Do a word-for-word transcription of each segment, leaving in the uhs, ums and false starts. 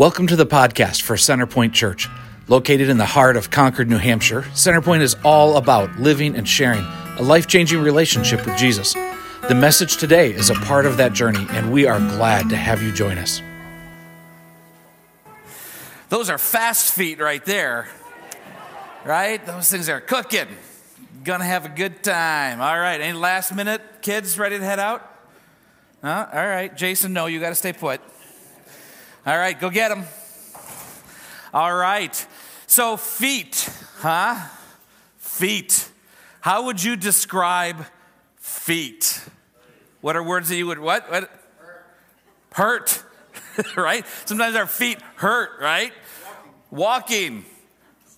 Welcome to the podcast for Centerpoint Church. Located in the heart of Concord, New Hampshire, Centerpoint is all about living and sharing a life-changing relationship with Jesus. The message today is a part of that journey, and we are glad to have you join us. Those are fast feet right there, right? Those things are cooking. Gonna have a good time. All right, any last minute kids ready to head out? Huh? All right, Jason, no, you gotta stay put. All right, go get them. All right, so feet, huh? Feet. How would you describe feet? What are words that you would, what? what? Hurt, hurt. Right? Sometimes our feet hurt, right? Walking. Walking.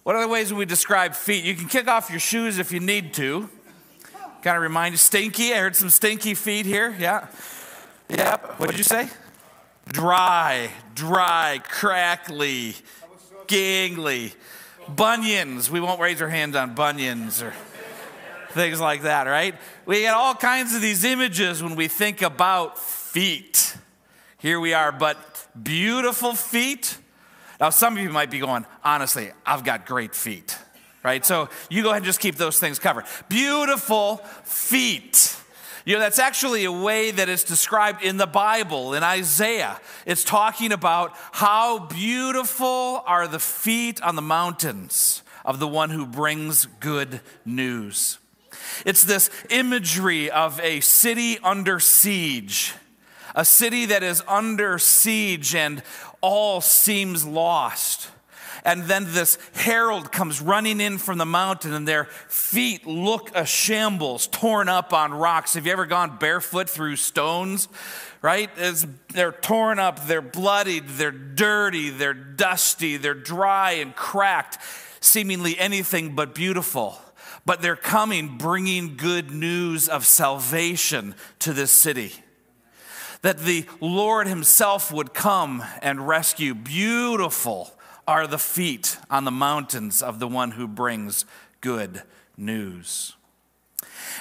What are the ways we describe feet? You can kick off your shoes if you need to. Kind of remind you, stinky. I heard some stinky feet here, yeah. Yep, what did you say? Dry, dry, crackly, gangly. Bunions. We won't raise our hands on bunions or things like that, right? We get all kinds of these images when we think about feet. Here we are, but beautiful feet. Now, some of you might be going, honestly, I've got great feet, right? So you go ahead and just keep those things covered. Beautiful feet. You know, that's actually a way that it's described in the Bible, in Isaiah. It's talking about how beautiful are the feet on the mountains of the one who brings good news. It's this imagery of a city under siege, a city that is under siege and all seems lost. And then this herald comes running in from the mountain, and their feet look a shambles, torn up on rocks. Have you ever gone barefoot through stones? Right? It's, they're torn up, they're bloodied, they're dirty, they're dusty, they're dry and cracked, seemingly anything but beautiful. But they're coming, bringing good news of salvation to this city. That the Lord himself would come and rescue. Beautiful are the feet on the mountains of the one who brings good news.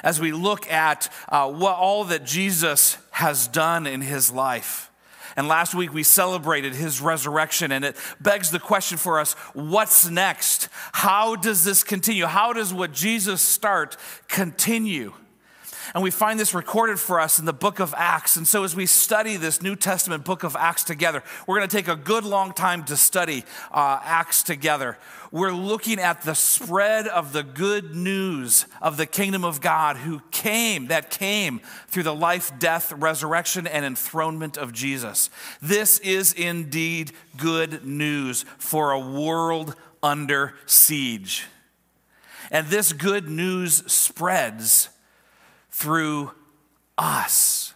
As we look at uh, what all that Jesus has done in his life, and last week we celebrated his resurrection, and it begs the question for us, what's next? How does this continue? How does what Jesus started continue? And we find this recorded for us in the book of Acts. And so as we study this New Testament book of Acts together, we're going to take a good long time to study uh, Acts together. We're looking at the spread of the good news of the kingdom of God who came, that came through the life, death, resurrection, and enthronement of Jesus. This is indeed good news for a world under siege. And this good news spreads through us,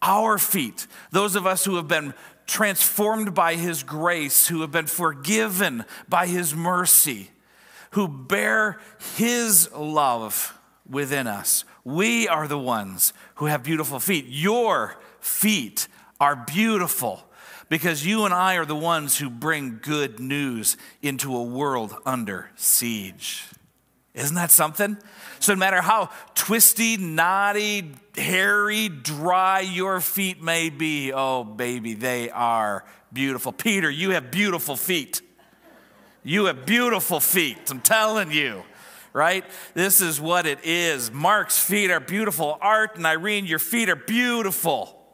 our feet, those of us who have been transformed by his grace, who have been forgiven by his mercy, who bear his love within us. We are the ones who have beautiful feet. Your feet are beautiful because you and I are the ones who bring good news into a world under siege. Isn't that something? So no matter how twisty, knotty, hairy, dry your feet may be, oh, baby, they are beautiful. Peter, you have beautiful feet. You have beautiful feet, I'm telling you, right? This is what it is. Mark's feet are beautiful. Art and Irene, your feet are beautiful.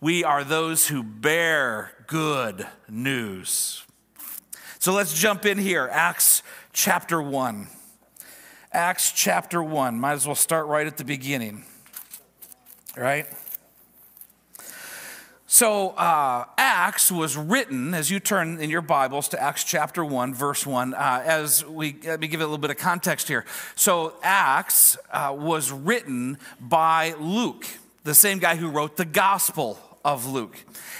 We are those who bear good news. So let's jump in here, Acts Chapter one, Acts chapter one, might as well start right at the beginning, right? So uh, Acts was written, as you turn in your Bibles to Acts chapter one, verse one, uh, as we, let me give it a little bit of context here. So Acts uh, was written by Luke, the same guy who wrote the gospel of Luke.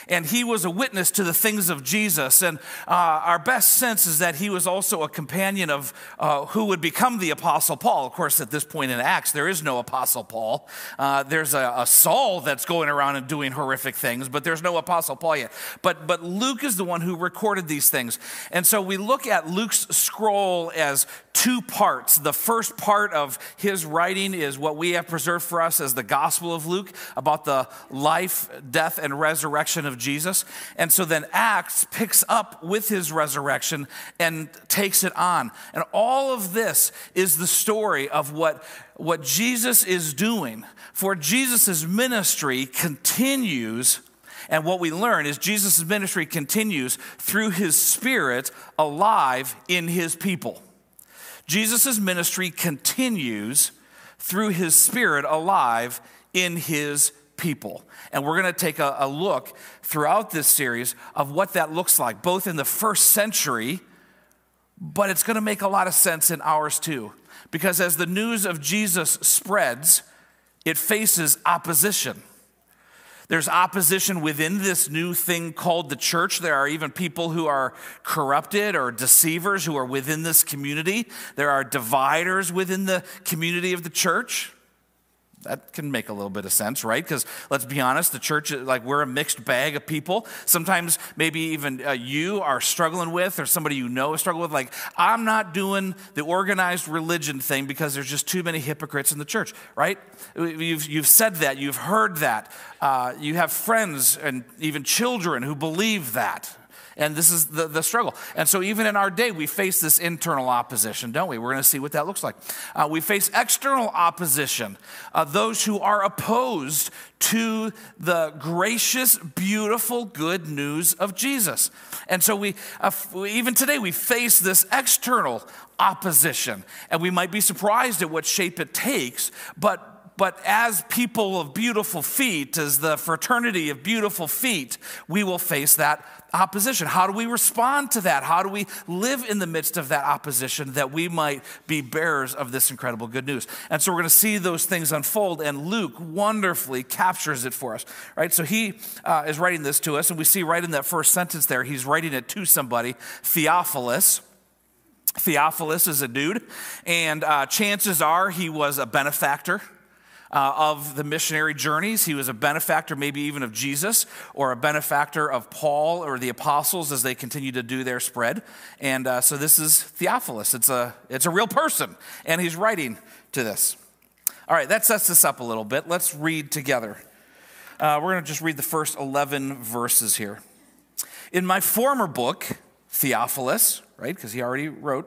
And he was a witness to the things of Jesus. And uh, our best sense is that he was also a companion of uh, who would become the Apostle Paul. Of course, at this point in Acts, there is no Apostle Paul. Uh, there's a, a Saul that's going around and doing horrific things, but there's no Apostle Paul yet. But, but Luke is the one who recorded these things. And so we look at Luke's scroll as two parts. The first part of his writing is what we have preserved for us as the Gospel of Luke, about the life, death, death and resurrection of Jesus. And so then Acts picks up with his resurrection and takes it on. And all of this is the story of what, what Jesus is doing. For Jesus' ministry continues, and what we learn is Jesus' ministry continues through his Spirit alive in his people. Jesus' ministry continues through his Spirit alive in his people. And we're going to take a, a look throughout this series of what that looks like, both in the first century, but it's going to make a lot of sense in ours too. Because as the news of Jesus spreads, it faces opposition. There's opposition within this new thing called the church. There are even people who are corrupted or deceivers who are within this community. There are dividers within the community of the church. That can make a little bit of sense, right? Because let's be honest, the church, like we're a mixed bag of people. Sometimes maybe even uh, you are struggling with, or somebody you know is struggling with, like, I'm not doing the organized religion thing because there's just too many hypocrites in the church, right? You've, you've said that. You've heard that. Uh, you have friends and even children who believe that. And this is the, the struggle. And so even in our day, we face this internal opposition, don't we? We're going to see what that looks like. Uh, we face external opposition, uh, those who are opposed to the gracious, beautiful, good news of Jesus. And so we, uh, even today, we face this external opposition. And we might be surprised at what shape it takes, but But as people of beautiful feet, as the fraternity of beautiful feet, we will face that opposition. How do we respond to that? How do we live in the midst of that opposition that we might be bearers of this incredible good news? And so we're going to see those things unfold, and Luke wonderfully captures it for us, right? So he uh, is writing this to us, and we see right in that first sentence there, he's writing it to somebody, Theophilus. Theophilus is a dude, and uh, chances are he was a benefactor, Uh, of the missionary journeys. He was a benefactor maybe even of Jesus, or a benefactor of Paul or the apostles as they continue to do their spread. And uh, so this is Theophilus. It's a, it's a real person, and he's writing to this. All right, that sets this up a little bit. Let's read together. Uh, we're going to just read the first eleven verses here. In my former book, Theophilus, right, because he already wrote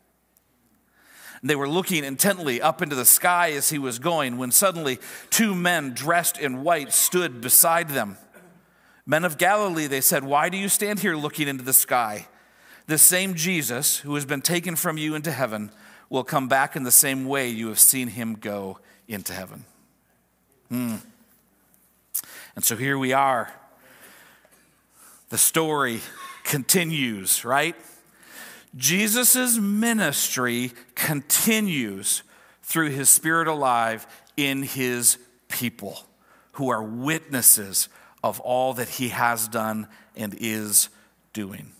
They were looking intently up into the sky as he was going, when suddenly two men dressed in white stood beside them. Men of Galilee, they said, why do you stand here looking into the sky? This same Jesus who has been taken from you into heaven will come back in the same way you have seen him go into heaven. Hmm. And so here we are. The story continues, right? Jesus' ministry continues through his Spirit alive in his people, who are witnesses of all that he has done and is doing.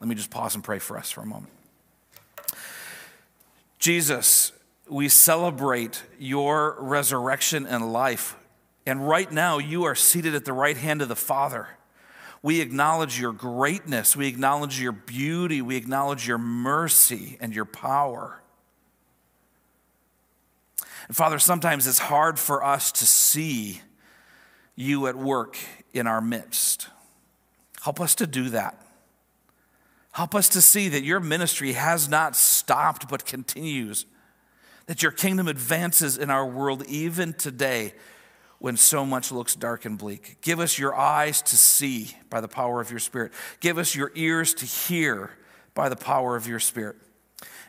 Let me just pause and pray for us for a moment. Jesus, we celebrate your resurrection and life, and right now you are seated at the right hand of the Father. We acknowledge your greatness. We acknowledge your beauty. We acknowledge your mercy and your power. And Father, sometimes it's hard for us to see you at work in our midst. Help us to do that. Help us to see that your ministry has not stopped but continues, that your kingdom advances in our world even today when so much looks dark and bleak. Give us your eyes to see by the power of your Spirit. Give us your ears to hear by the power of your Spirit.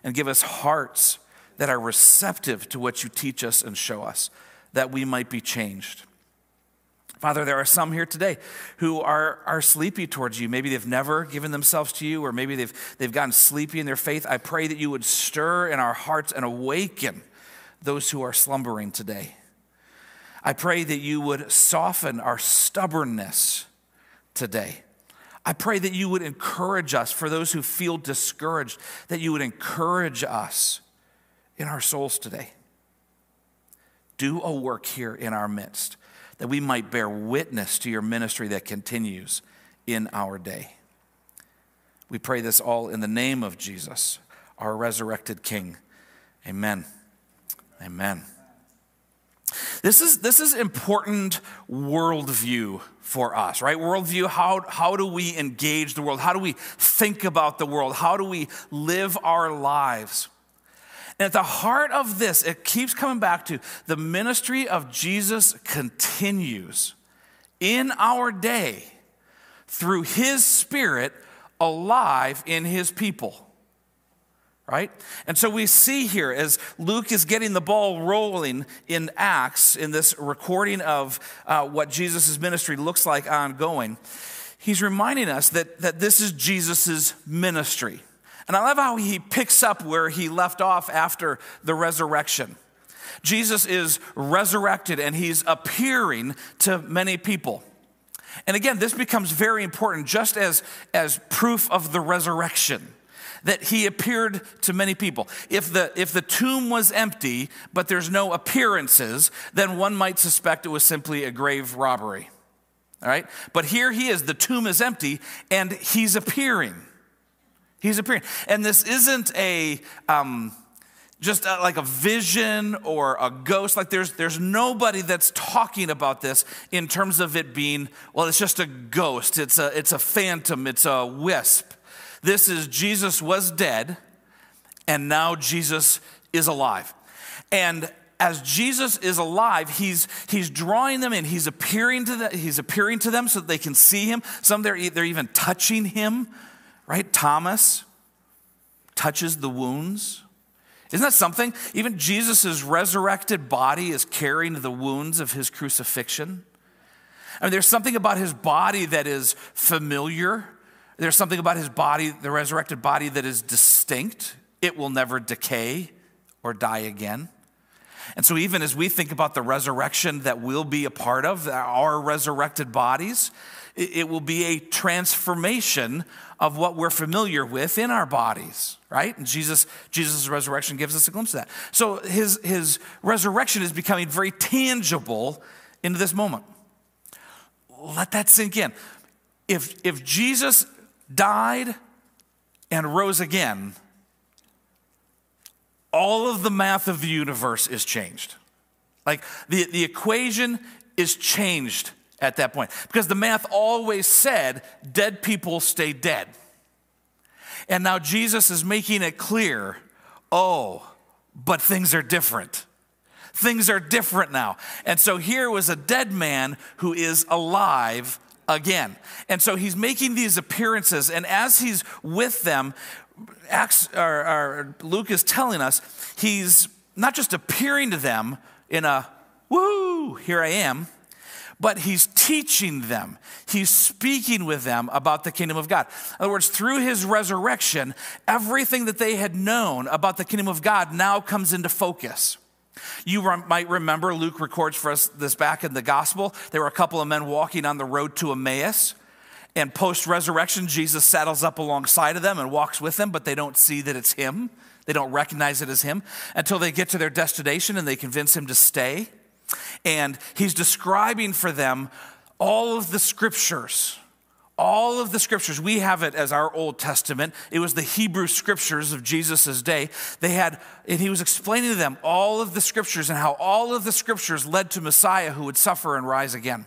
And give us hearts that are receptive to what you teach us and show us, that we might be changed. Father, there are some here today who are, are sleepy towards you. Maybe they've never given themselves to you, or maybe they've, they've gotten sleepy in their faith. I pray that you would stir in our hearts and awaken those who are slumbering today. I pray that you would soften our stubbornness today. I pray that you would encourage us, for those who feel discouraged, that you would encourage us in our souls today. Do a work here in our midst, that we might bear witness to your ministry that continues in our day. We pray this all in the name of Jesus, our resurrected King. Amen. Amen. This is, this is important worldview for us, right? Worldview, how, how do we engage the world? How do we think about the world? How do we live our lives? And at the heart of this, it keeps coming back to the ministry of Jesus continues in our day through his Spirit alive in his people. Right? And so we see here, as Luke is getting the ball rolling in Acts, in this recording of uh, what Jesus' ministry looks like ongoing, he's reminding us that, that this is Jesus' ministry. And I love how he picks up where he left off after the resurrection. Jesus is resurrected and he's appearing to many people. And again, this becomes very important just as, as proof of the resurrection, that he appeared to many people. If the, if the tomb was empty, but there's no appearances, then one might suspect it was simply a grave robbery. All right? But here he is, the tomb is empty, and he's appearing. He's appearing. And this isn't a, um, just a, like a vision or a ghost. Like there's, there's nobody that's talking about this in terms of it being, well, it's just a ghost. It's a, it's a phantom. It's a wisp. This is Jesus was dead, and now Jesus is alive. And as Jesus is alive, he's, he's drawing them in. He's appearing to the, he's appearing to them so that they can see him. Some they're, they're even touching him, right? Thomas touches the wounds. Isn't that something? Even Jesus' resurrected body is carrying the wounds of his crucifixion. I mean, there's something about his body that is familiar. There's something about his body, the resurrected body, that is distinct. It will never decay or die again. And so even as we think about the resurrection that we'll be a part of, our resurrected bodies, it will be a transformation of what we're familiar with in our bodies, right? And Jesus, Jesus' resurrection gives us a glimpse of that. So his, his resurrection is becoming very tangible into this moment. Let that sink in. If, if Jesus died and rose again, all of the math of the universe is changed. Like the, the equation is changed at that point, because the math always said dead people stay dead. And now Jesus is making it clear, oh, but things are different. Things are different now. And so here was a dead man who is alive again. And so he's making these appearances, and as he's with them, Acts, or, or Luke is telling us, he's not just appearing to them in a, woo, here I am, but he's teaching them. He's speaking with them about the kingdom of God. In other words, through his resurrection, everything that they had known about the kingdom of God now comes into focus. You might remember, Luke records for us this back in the gospel. There were a couple of men walking on the road to Emmaus, and post-resurrection, Jesus saddles up alongside of them and walks with them, but they don't see that it's him. They don't recognize it as him until they get to their destination and they convince him to stay. And he's describing for them all of the scriptures, All of the scriptures, we have it as our Old Testament. It was the Hebrew scriptures of Jesus' day. They had, and he was explaining to them all of the scriptures and how all of the scriptures led to Messiah who would suffer and rise again.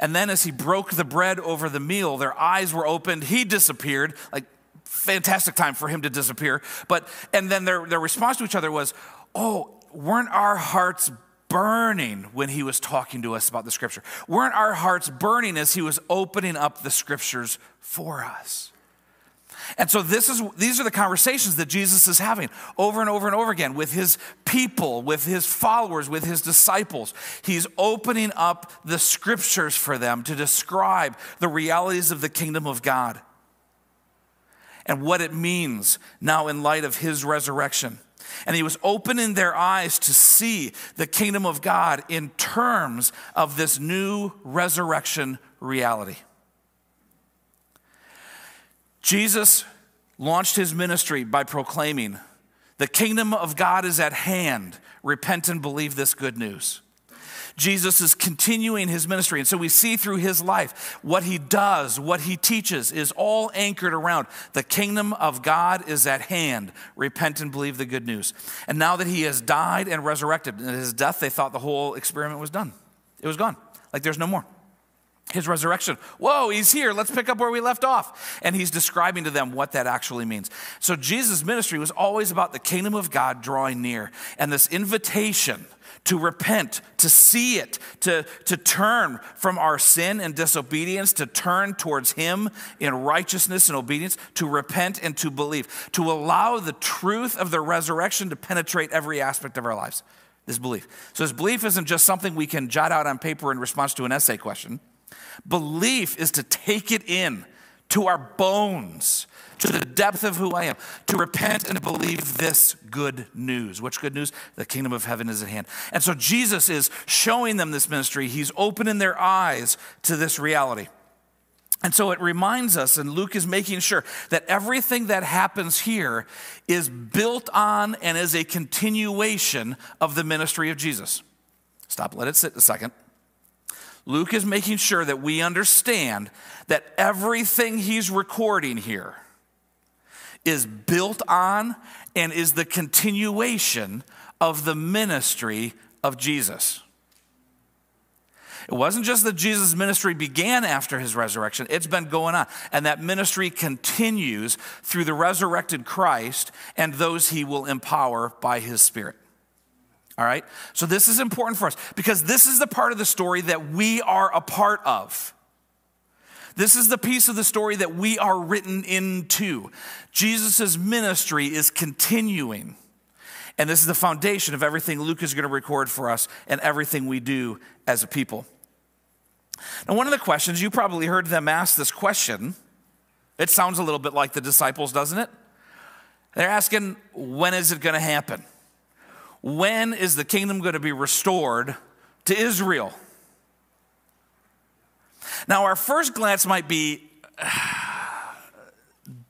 And then as he broke the bread over the meal, their eyes were opened. He disappeared, like fantastic time for him to disappear. But, and then their, their response to each other was, oh, weren't our hearts burning when he was talking to us about the scripture? Weren't our hearts burning as he was opening up the scriptures for us? And so this is these are the conversations that Jesus is having over and over and over again with his people, with his followers, with his disciples. He's opening up the scriptures for them to describe the realities of the kingdom of God and what it means now in light of his resurrection. And he was opening their eyes to see the kingdom of God in terms of this new resurrection reality. Jesus launched his ministry by proclaiming, "The kingdom of God is at hand. Repent and believe this good news." Jesus is continuing his ministry. And so we see through his life, what he does, what he teaches is all anchored around the kingdom of God is at hand. Repent and believe the good news. And now that he has died and resurrected, and at his death, they thought the whole experiment was done. It was gone. Like there's no more. His resurrection, whoa, he's here. Let's pick up where we left off. And he's describing to them what that actually means. So Jesus' ministry was always about the kingdom of God drawing near. And this invitation to repent, to see it, to, to turn from our sin and disobedience, to turn towards him in righteousness and obedience, to repent and to believe, to allow the truth of the resurrection to penetrate every aspect of our lives, this belief. So this belief isn't just something we can jot out on paper in response to an essay question. Belief is to take it in to our bones, to the depth of who I am, to repent and believe this good news. Which good news? The kingdom of heaven is at hand. And so Jesus is showing them this ministry. He's opening their eyes to this reality. And so it reminds us, and Luke is making sure, that everything that happens here is built on and is a continuation of the ministry of Jesus. Stop, let it sit a second. Luke is making sure that we understand that everything he's recording here is built on and is the continuation of the ministry of Jesus. It wasn't just that Jesus' ministry began after his resurrection. It's been going on. And that ministry continues through the resurrected Christ and those he will empower by his Spirit. All right? So this is important for us because this is the part of the story that we are a part of. This is the piece of the story that we are written into. Jesus' ministry is continuing. And this is the foundation of everything Luke is going to record for us and everything we do as a people. Now, one of the questions, you probably heard them ask this question. It sounds a little bit like the disciples, doesn't it? They're asking, when is it going to happen? When is the kingdom going to be restored to Israel? Now, our first glance might be uh,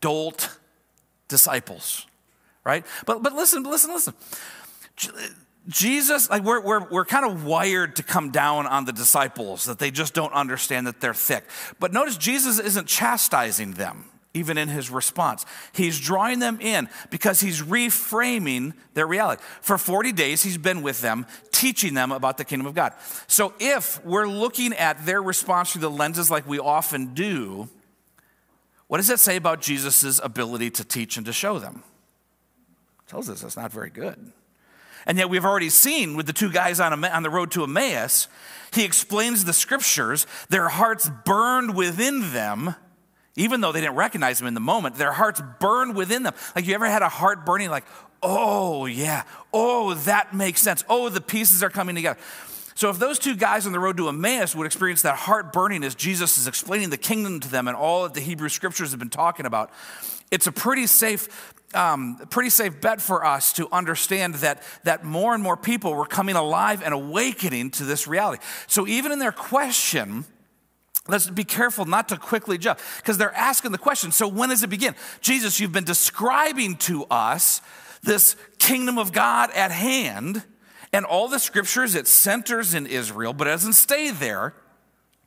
dolt disciples, right? But but listen, listen, listen. Jesus, like we're we're we're kind of wired to come down on the disciples that they just don't understand that they're thick. But notice Jesus isn't chastising them, even in his response. He's drawing them in because he's reframing their reality. For forty days, he's been with them, teaching them about the kingdom of God. So if we're looking at their response through the lenses like we often do, what does that say about Jesus' ability to teach and to show them? It tells us it's not very good. And yet we've already seen with the two guys on, on the road to Emmaus, he explains the scriptures, their hearts burned within them. Even though they didn't recognize him in the moment, their hearts burned within them. Like, you ever had a heart burning like, oh, yeah, oh, that makes sense. Oh, the pieces are coming together. So if those two guys on the road to Emmaus would experience that heart burning as Jesus is explaining the kingdom to them and all that the Hebrew scriptures have been talking about, it's a pretty safe, um, pretty safe bet for us to understand that, that more and more people were coming alive and awakening to this reality. So even in their question, let's be careful not to quickly jump because they're asking the question, so when does it begin? Jesus, you've been describing to us this kingdom of God at hand and all the scriptures, it centers in Israel, but it doesn't stay there.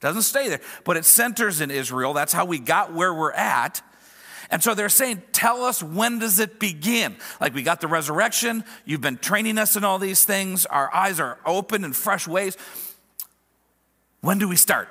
Doesn't stay there, but it centers in Israel. That's how we got where we're at. And so they're saying, tell us, when does it begin? Like, we got the resurrection. You've been training us in all these things. Our eyes are open in fresh ways. When do we start?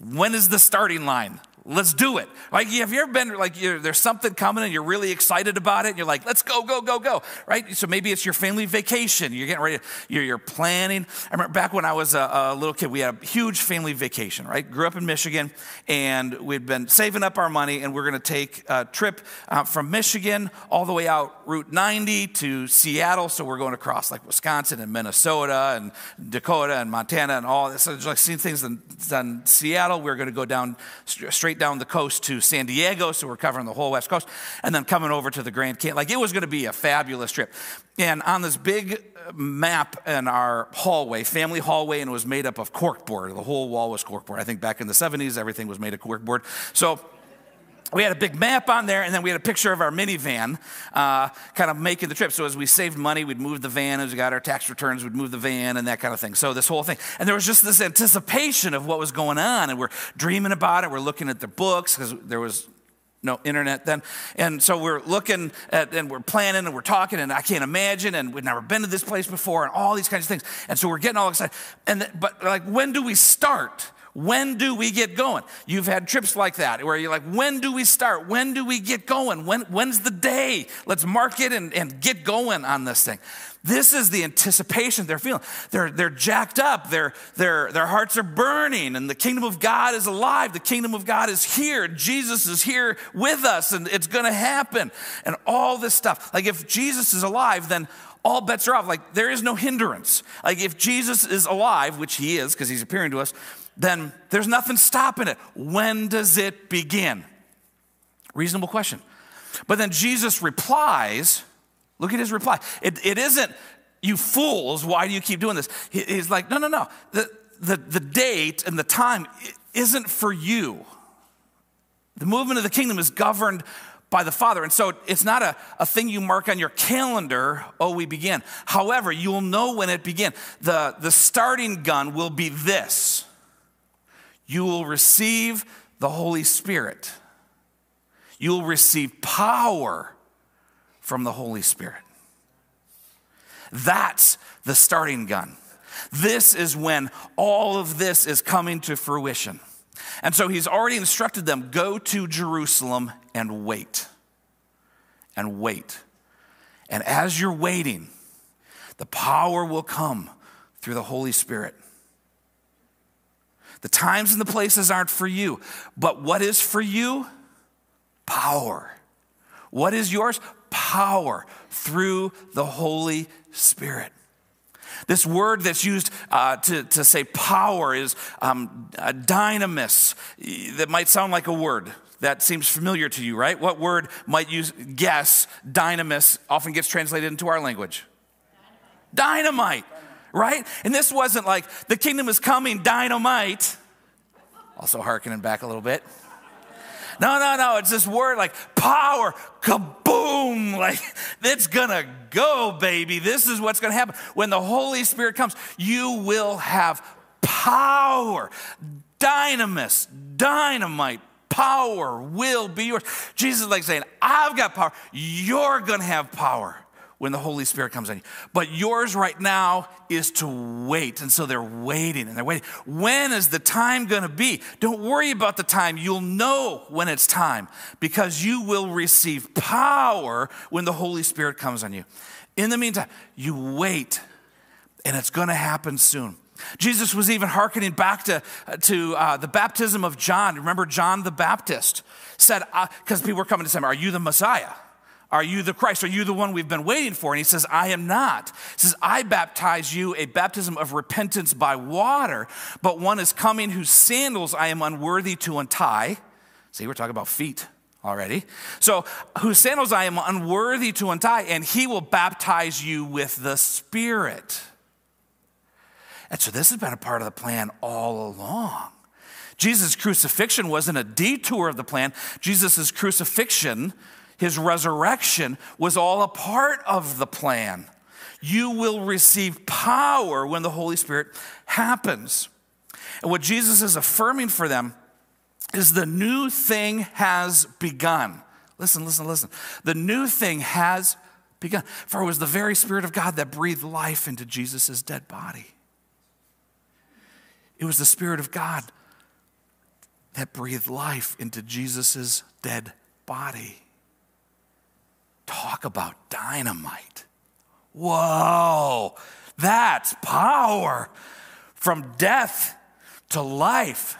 When is the starting line? Let's do it. Like, have you ever been, like, you're, there's something coming and you're really excited about it. And you're like, let's go, go, go, go, right? So maybe it's your family vacation. You're getting ready. You're, you're planning. I remember back when I was a, a little kid, we had a huge family vacation, right? Grew up in Michigan, and we'd been saving up our money, and we're going to take a trip uh, from Michigan all the way out Route ninety to Seattle. So we're going across, like, Wisconsin and Minnesota and Dakota and Montana and all this. So it's like seeing things in, in Seattle. We're going to go down straight down the coast to San Diego, so we're covering the whole West Coast, and then coming over to the Grand Canyon. Like, it was going to be a fabulous trip. And on this big map in our hallway, family hallway, and it was made up of corkboard. The whole wall was corkboard. I think back in the seventies, everything was made of corkboard. So we had a big map on there, and then we had a picture of our minivan uh, kind of making the trip. So as we saved money, we'd move the van. As we got our tax returns, we'd move the van and that kind of thing. So this whole thing. And there was just this anticipation of what was going on, and we're dreaming about it. We're looking at the books because there was no internet then. And so we're looking at, and we're planning, and we're talking, and I can't imagine, and we've never been to this place before, and all these kinds of things. And so we're getting all excited. And th- But like, when do we start? When do we get going? You've had trips like that where you're like, when do we start? When do we get going? When, when's the day? Let's mark it and, and get going on this thing. This is the anticipation they're feeling. They're, they're jacked up. They're, they're, their hearts are burning, and the kingdom of God is alive. The kingdom of God is here. Jesus is here with us, and it's going to happen, and all this stuff. Like, if Jesus is alive, then all bets are off. Like, there is no hindrance. Like, if Jesus is alive, which he is because he's appearing to us, then there's nothing stopping it. When does it begin? Reasonable question. But then Jesus replies, look at his reply. It, it isn't, you fools, why do you keep doing this? He, he's like, no, no, no. The, the, the date and the time isn't for you. The movement of the kingdom is governed by the Father. And so it's not a, a thing you mark on your calendar, oh, we begin. However, you will know when it began. The, the starting gun will be this. You will receive the Holy Spirit. You will receive power from the Holy Spirit. That's the starting gun. This is when all of this is coming to fruition. And so he's already instructed them, go to Jerusalem and wait. And wait. And as you're waiting, the power will come through the Holy Spirit. The times and the places aren't for you, but what is for you? Power. What is yours? Power through the Holy Spirit. This word that's used uh, to, to say power is um, dynamis. That might sound like a word that seems familiar to you, right? What word might you guess dynamis often gets translated into our language? Dynamite. Dynamite. Right? And this wasn't like, the kingdom is coming, dynamite. Also hearkening back a little bit. No, no, no. It's this word like power, kaboom. Like, it's going to go, baby. This is what's going to happen. When the Holy Spirit comes, you will have power. Dynamis, dynamite, power will be yours. Jesus is like saying, I've got power. You're going to have power when the Holy Spirit comes on you. But yours right now is to wait. And so they're waiting and they're waiting. When is the time going to be? Don't worry about the time. You'll know when it's time because you will receive power when the Holy Spirit comes on you. In the meantime, you wait, and it's going to happen soon. Jesus was even hearkening back to, to uh, the baptism of John. Remember, John the Baptist said, because uh, people were coming to him, are you the Messiah? Are you the Christ? Are you the one we've been waiting for? And he says, I am not. He says, I baptize you a baptism of repentance by water, but one is coming whose sandals I am unworthy to untie. See, we're talking about feet already. So, whose sandals I am unworthy to untie, and he will baptize you with the Spirit. And so this has been a part of the plan all along. Jesus' crucifixion wasn't a detour of the plan. Jesus' crucifixion, his resurrection, was all a part of the plan. You will receive power when the Holy Spirit happens. And what Jesus is affirming for them is the new thing has begun. Listen, listen, listen. The new thing has begun. For it was the very Spirit of God that breathed life into Jesus' dead body. It was the Spirit of God that breathed life into Jesus' dead body. Talk about dynamite. Whoa, that's power. From death to life.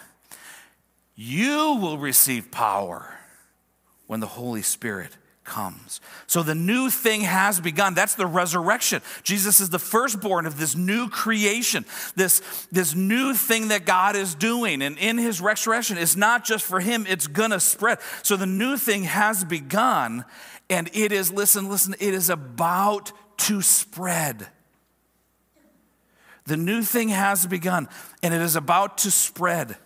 You will receive power when the Holy Spirit comes. So the new thing has begun. That's the resurrection. Jesus is the firstborn of this new creation, this, this new thing that God is doing. And in his resurrection, it's not just for him, it's going to spread. So the new thing has begun, and it is, listen, listen, it is about to spread. The new thing has begun, and it is about to spread,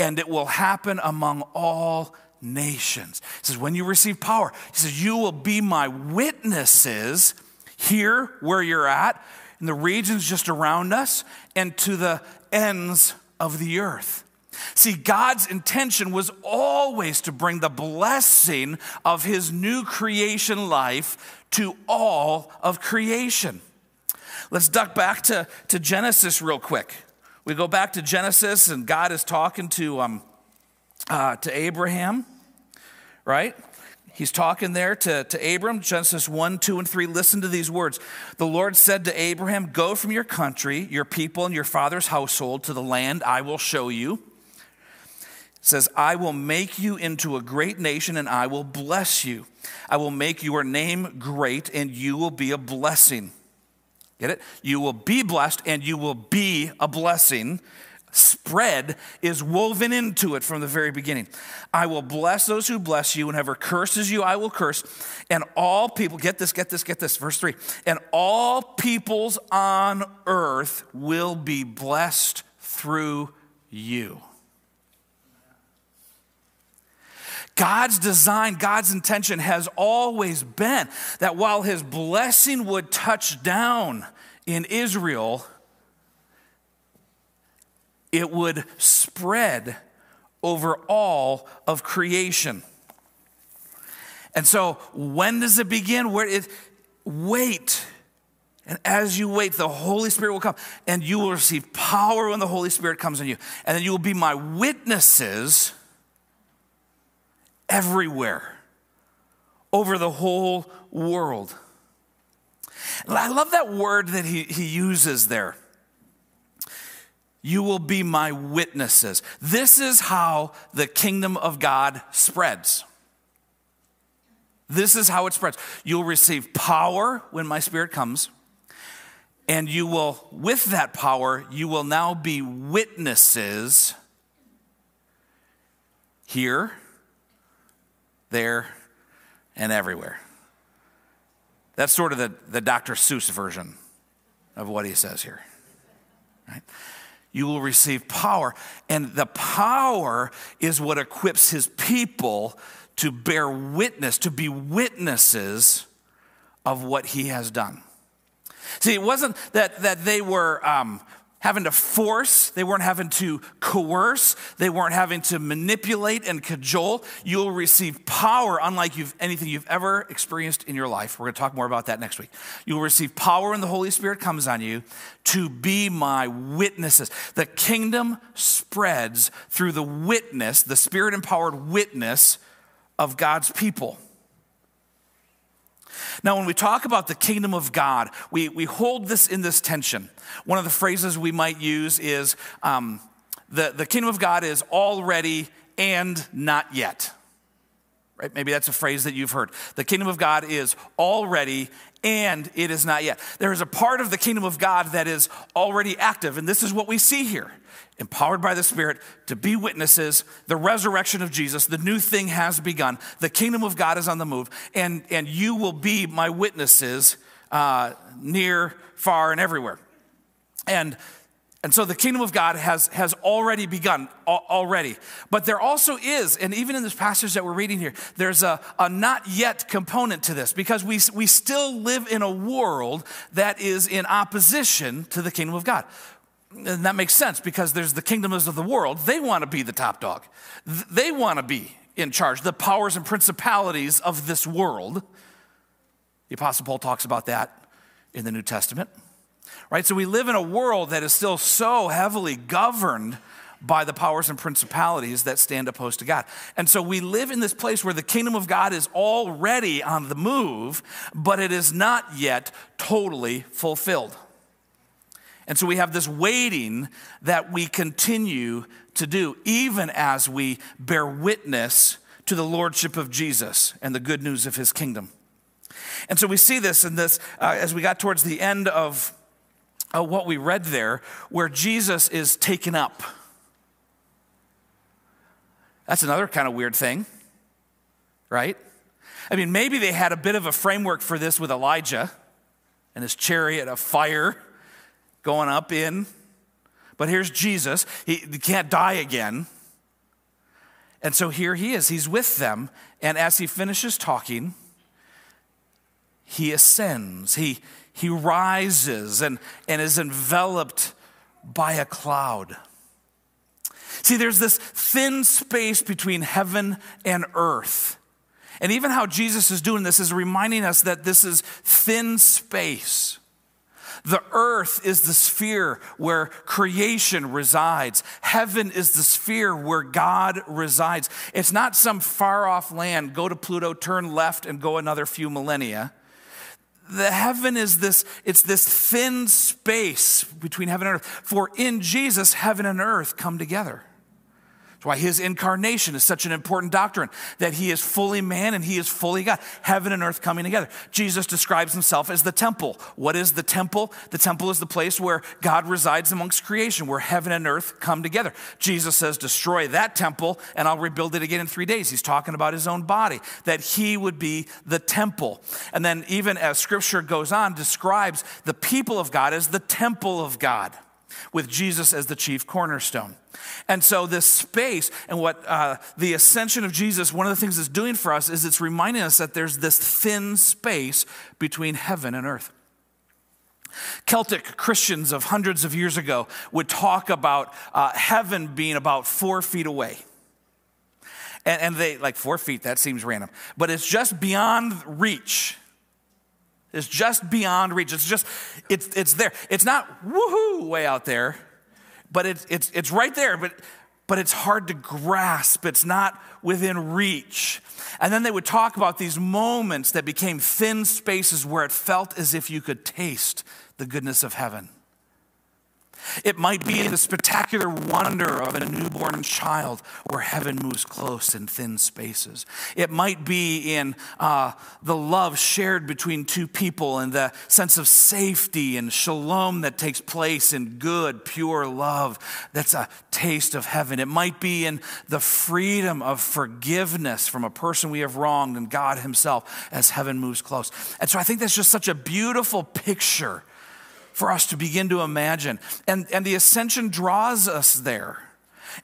and it will happen among all nations. He says, when you receive power, he says, you will be my witnesses here where you're at, in the regions just around us, and to the ends of the earth. See, God's intention was always to bring the blessing of his new creation life to all of creation. Let's duck back to, to Genesis real quick. We go back to Genesis, and God is talking to um, Uh, to Abraham, right? He's talking there to, to Abram, Genesis one, two, and three. Listen to these words. The Lord said to Abraham, go from your country, your people, and your father's household to the land I will show you. It says, I will make you into a great nation, and I will bless you. I will make your name great, and you will be a blessing. Get it? You will be blessed, and you will be a blessing. Spread is woven into it from the very beginning. I will bless those who bless you, and whoever curses you, I will curse. And all people, get this, get this, get this, verse three. And all peoples on earth will be blessed through you. God's design, God's intention has always been that while his blessing would touch down in Israel, it would spread over all of creation. And so when does it begin? Where it, wait. And as you wait, the Holy Spirit will come, and you will receive power when the Holy Spirit comes on you. And then you will be my witnesses everywhere, over the whole world. And I love that word that he, he uses there. You will be my witnesses. This is how the kingdom of God spreads. This is how it spreads. You'll receive power when my Spirit comes, and you will, with that power, you will now be witnesses here, there, and everywhere. That's sort of the, the Doctor Seuss version of what he says here, right? You will receive power, and the power is what equips his people to bear witness, to be witnesses of what he has done. See, it wasn't that, that they were um, having to force, they weren't having to coerce, they weren't having to manipulate and cajole. You'll receive power unlike you've, anything you've ever experienced in your life. We're going to talk more about that next week. You'll receive power when the Holy Spirit comes on you to be my witnesses. The kingdom spreads through the witness, the Spirit-empowered witness of God's people. Now, when we talk about the kingdom of God, we, we hold this in this tension. One of the phrases we might use is um, the, the kingdom of God is already and not yet. Right? Maybe that's a phrase that you've heard. The kingdom of God is already and it is not yet. There is a part of the kingdom of God that is already active, and this is what we see here. Empowered by the Spirit to be witnesses, the resurrection of Jesus, the new thing has begun. The kingdom of God is on the move, and, and you will be my witnesses uh, near, far, and everywhere. And, and so the kingdom of God has, has already begun, al- already. But there also is, and even in this passage that we're reading here, there's a, a not yet component to this, because we, we still live in a world that is in opposition to the kingdom of God. And that makes sense because there's the kingdoms of the world. They want to be the top dog. They want to be in charge. The powers and principalities of this world. The Apostle Paul talks about that in the New Testament. Right? So we live in a world that is still so heavily governed by the powers and principalities that stand opposed to God. And so we live in this place where the kingdom of God is already on the move, but it is not yet totally fulfilled. And so we have this waiting that we continue to do, even as we bear witness to the lordship of Jesus and the good news of his kingdom. And so we see this in this, uh, as we got towards the end of uh, what we read there, where Jesus is taken up. That's another kind of weird thing, right? I mean, maybe they had a bit of a framework for this with Elijah and his chariot of fire going up in. But here's Jesus. He, he can't die again. And so here he is. He's with them. And as he finishes talking, he ascends. He, he rises and, and is enveloped by a cloud. See, there's this thin space between heaven and earth. And even how Jesus is doing this is reminding us that this is thin space. The earth is the sphere where creation resides. Heaven is the sphere where God resides. It's not some far-off land, go to Pluto, turn left, and go another few millennia. The heaven is this, it's this thin space between heaven and earth. For in Jesus, heaven and earth come together. That's why his incarnation is such an important doctrine, that he is fully man and he is fully God. Heaven and earth coming together. Jesus describes himself as the temple. What is the temple? The temple is the place where God resides amongst creation, where heaven and earth come together. Jesus says, destroy that temple and I'll rebuild it again in three days. He's talking about his own body, that he would be the temple. And then even as scripture goes on, describes the people of God as the temple of God, with Jesus as the chief cornerstone. And so this space and what uh, the ascension of Jesus, one of the things it's doing for us is it's reminding us that there's this thin space between heaven and earth. Celtic Christians of hundreds of years ago would talk about uh, heaven being about four feet away. And, and they, like four feet, that seems random. But it's just beyond reach. It's just beyond reach. It's just, it's it's there. It's not woohoo way out there, but it's it's it's right there. But but it's hard to grasp. It's not within reach. And then they would talk about these moments that became thin spaces where it felt as if you could taste the goodness of heaven. It might be the spectacular wonder of a newborn child where heaven moves close in thin spaces. It might be in uh, the love shared between two people and the sense of safety and shalom that takes place in good, pure love. That's a taste of heaven. It might be in the freedom of forgiveness from a person we have wronged and God himself as heaven moves close. And so I think that's just such a beautiful picture for us to begin to imagine. And, and the ascension draws us there.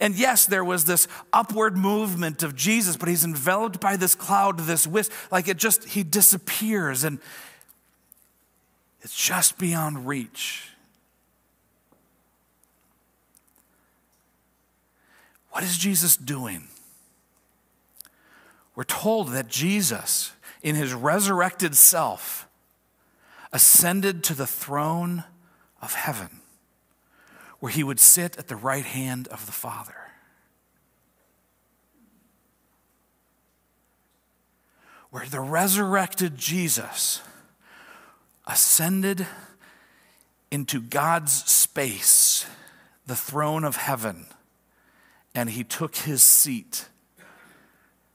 And yes, there was this upward movement of Jesus, but he's enveloped by this cloud, this wisp, like it just, he disappears and it's just beyond reach. What is Jesus doing? We're told that Jesus, in his resurrected self, ascended to the throne of heaven, where he would sit at the right hand of the Father. Where the resurrected Jesus ascended into God's space, the throne of heaven, and he took his seat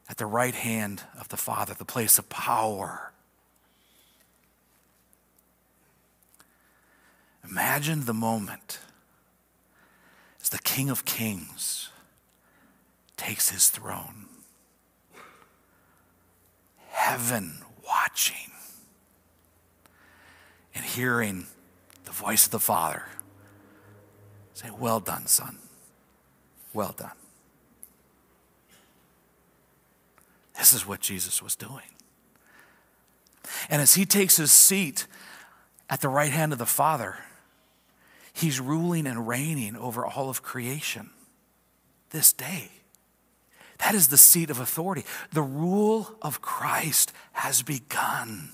at the right hand of the Father, the place of power. Imagine the moment as the King of Kings takes his throne. Heaven watching and hearing the voice of the Father say, well done, son. Well done. This is what Jesus was doing. And as he takes his seat at the right hand of the Father, He's ruling and reigning over all of creation this day. That is the seat of authority. The rule of Christ has begun.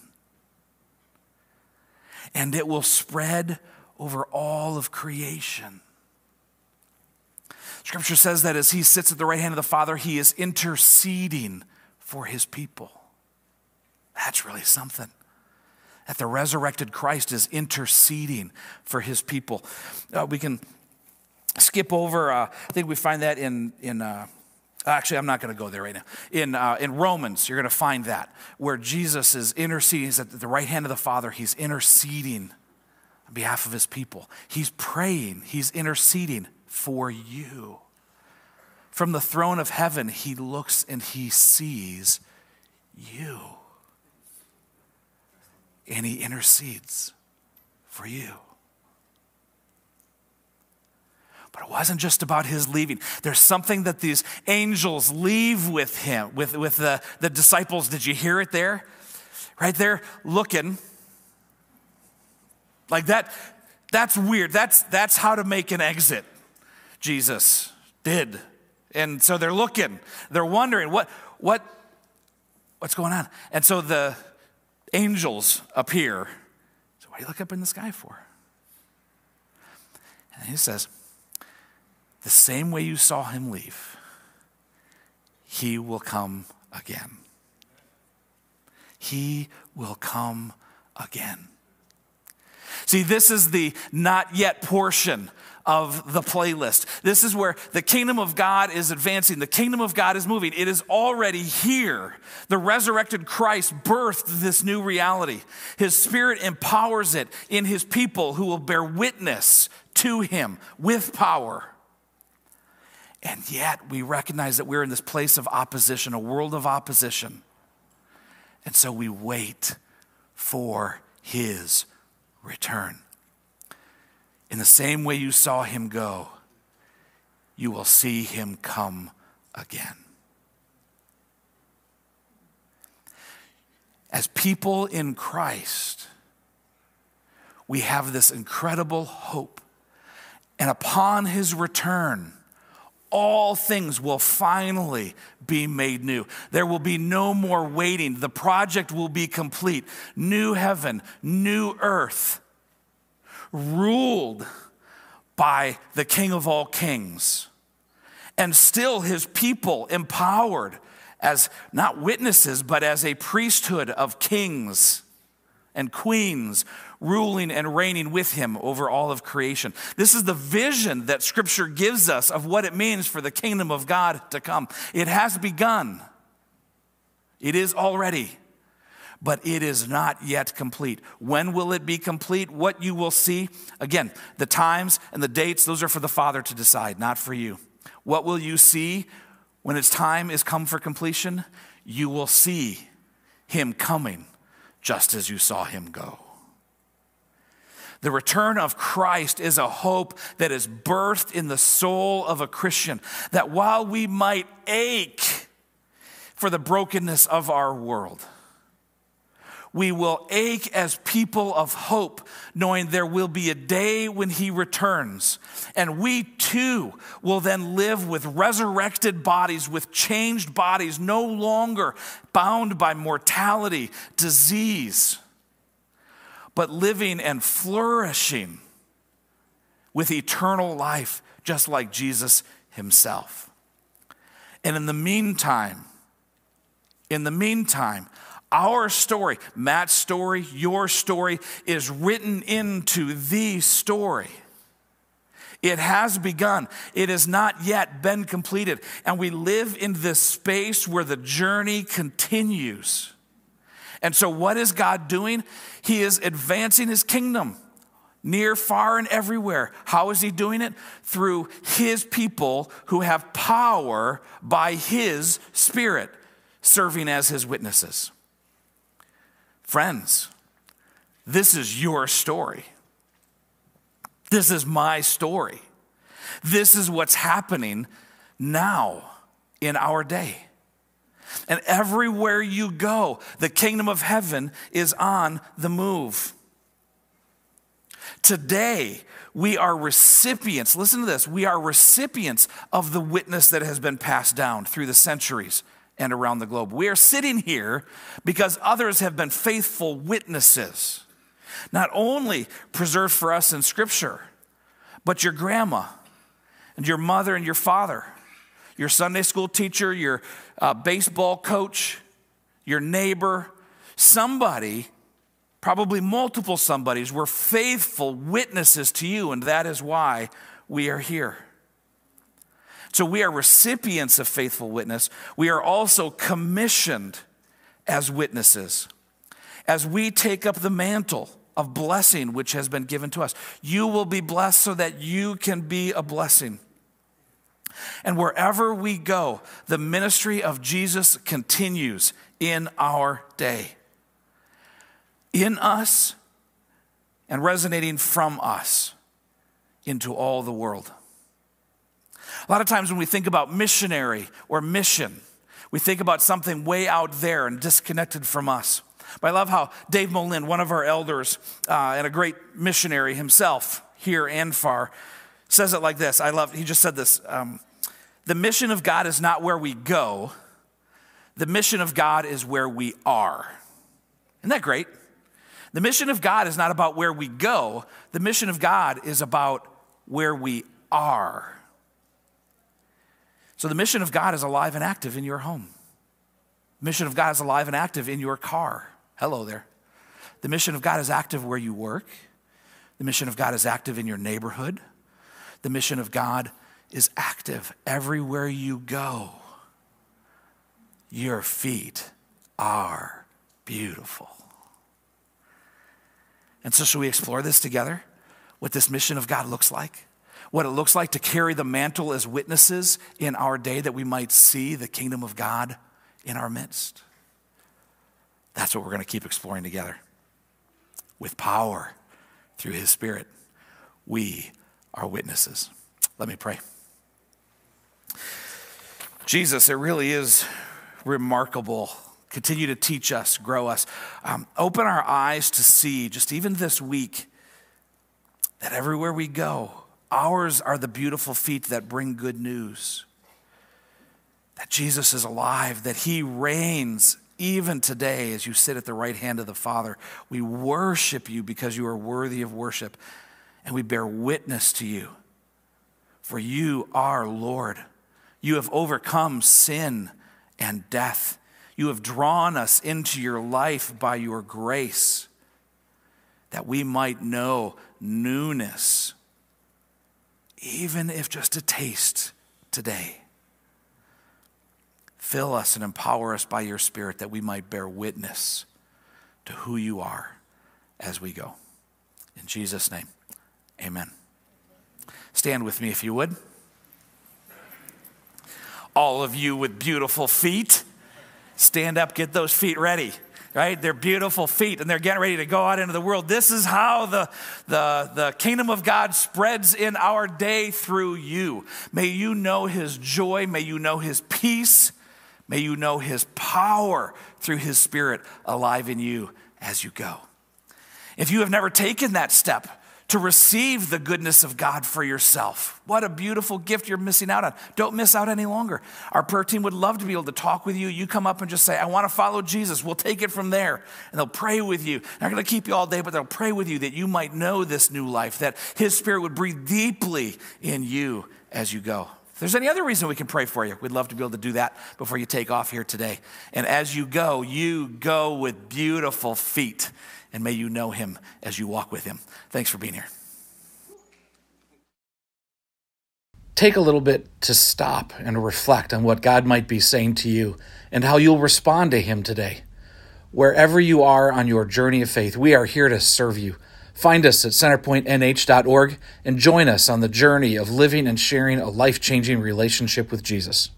And it will spread over all of creation. Scripture says that as he sits at the right hand of the Father, he is interceding for his people. That's really something. That the resurrected Christ is interceding for his people. Uh, we can skip over, uh, I think we find that in, in uh, actually I'm not going to go there right now. In, uh, in Romans, you're going to find that, where Jesus is interceding. He's at the right hand of the Father. He's interceding on behalf of his people. He's praying. He's interceding for you. From the throne of heaven, he looks and he sees you. And he intercedes for you. But it wasn't just about his leaving. There's something that these angels leave with him, with, with the, the disciples. Did you hear it there? Right there, looking. Like that, that's weird. That's, that's how to make an exit, Jesus did. And so they're looking. They're wondering, what, what, what's going on? And so the angels appear. So what do you look up in the sky for? And he says, the same way you saw him leave, he will come again. He will come again. See, this is the not yet portion of the playlist. This is where the kingdom of God is advancing. The kingdom of God is moving. It is already here. The resurrected Christ birthed this new reality. His Spirit empowers it in his people who will bear witness to him with power. And yet we recognize that we're in this place of opposition, a world of opposition. And so we wait for his return. In the same way you saw him go, you will see him come again. As people in Christ, we have this incredible hope. And upon his return, all things will finally be made new. There will be no more waiting. The project will be complete. New heaven, new earth, ruled by the King of all kings. And still his people empowered as not witnesses, but as a priesthood of kings and queens, ruling and reigning with him over all of creation. This is the vision that Scripture gives us of what it means for the kingdom of God to come. It has begun. It is already, but it is not yet complete. When will it be complete? What you will see? Again, the times and the dates, those are for the Father to decide, not for you. What will you see when its time is come for completion? You will see him coming, just as you saw him go. The return of Christ is a hope that is birthed in the soul of a Christian, that while we might ache for the brokenness of our world, we will ache as people of hope, knowing there will be a day when he returns, and we too will then live with resurrected bodies, with changed bodies, no longer bound by mortality, disease, but living and flourishing with eternal life, just like Jesus himself. And in the meantime, in the meantime, our story, Matt's story, your story, is written into the story. It has begun. It has not yet been completed. And we live in this space where the journey continues. And so what is God doing? He is advancing his kingdom, near, far, and everywhere. How is he doing it? Through his people who have power by his Spirit, serving as his witnesses. Friends, this is your story. This is my story. This is what's happening now in our day. And everywhere you go, the kingdom of heaven is on the move. Today, We are recipients, listen to this, we are recipients of the witness that has been passed down through the centuries and around the globe. We are sitting here because others have been faithful witnesses, not only preserved for us in Scripture, but your grandma and your mother and your father, your Sunday school teacher, your uh, baseball coach, your neighbor, somebody, probably multiple somebodies, were faithful witnesses to you, and that is why we are here. So we are recipients of faithful witness. We are also commissioned as witnesses as we take up the mantle of blessing which has been given to us. You will be blessed so that you can be a blessing. And wherever we go, the ministry of Jesus continues in our day, in us, and resonating from us into all the world. A lot of times when we think about missionary or mission, we think about something way out there and disconnected from us. But I love how Dave Molin, one of our elders uh, and a great missionary himself, here and far, says it like this. I love, he just said this. Um, the mission of God is not where we go. The mission of God is where we are. Isn't that great? The mission of God is not about where we go. The mission of God is about where we are. So the mission of God is alive and active in your home. The mission of God is alive and active in your car. Hello there. The mission of God is active where you work. The mission of God is active in your neighborhood. The mission of God is active everywhere you go. Your feet are beautiful. And so should we explore this together? What this mission of God looks like? What it looks like to carry the mantle as witnesses in our day, that we might see the kingdom of God in our midst. That's what we're going to keep exploring together. With power through his Spirit, we are witnesses. Let me pray. Jesus, it really is remarkable. Continue to teach us, grow us. Um, open our eyes to see, just even this week, that everywhere we go, ours are the beautiful feet that bring good news. That Jesus is alive, that he reigns even today as you sit at the right hand of the Father. We worship you because you are worthy of worship, and we bear witness to you. For you are Lord. You have overcome sin and death. You have drawn us into your life by your grace, that we might know newness, even if just a taste today. Fill us and empower us by your Spirit, that we might bear witness to who you are as we go. In Jesus' name, amen. Stand with me if you would. All of you with beautiful feet, stand up, get those feet ready. Right? They're beautiful feet, and they're getting ready to go out into the world. This is how the, the, the kingdom of God spreads in our day through you. May you know his joy. May you know his peace. May you know his power through his Spirit alive in you as you go. If you have never taken that step to receive the goodness of God for yourself, what a beautiful gift you're missing out on. Don't miss out any longer. Our prayer team would love to be able to talk with you. You come up and just say, I want to follow Jesus. We'll take it from there. And they'll pray with you. They're not going to keep you all day, but they'll pray with you that you might know this new life, that his Spirit would breathe deeply in you as you go. If there's any other reason we can pray for you, we'd love to be able to do that before you take off here today. And as you go, you go with beautiful feet. And may you know him as you walk with him. Thanks for being here. Take a little bit to stop and reflect on what God might be saying to you and how you'll respond to him today. Wherever you are on your journey of faith, we are here to serve you. Find us at centerpoint n h dot org and join us on the journey of living and sharing a life-changing relationship with Jesus.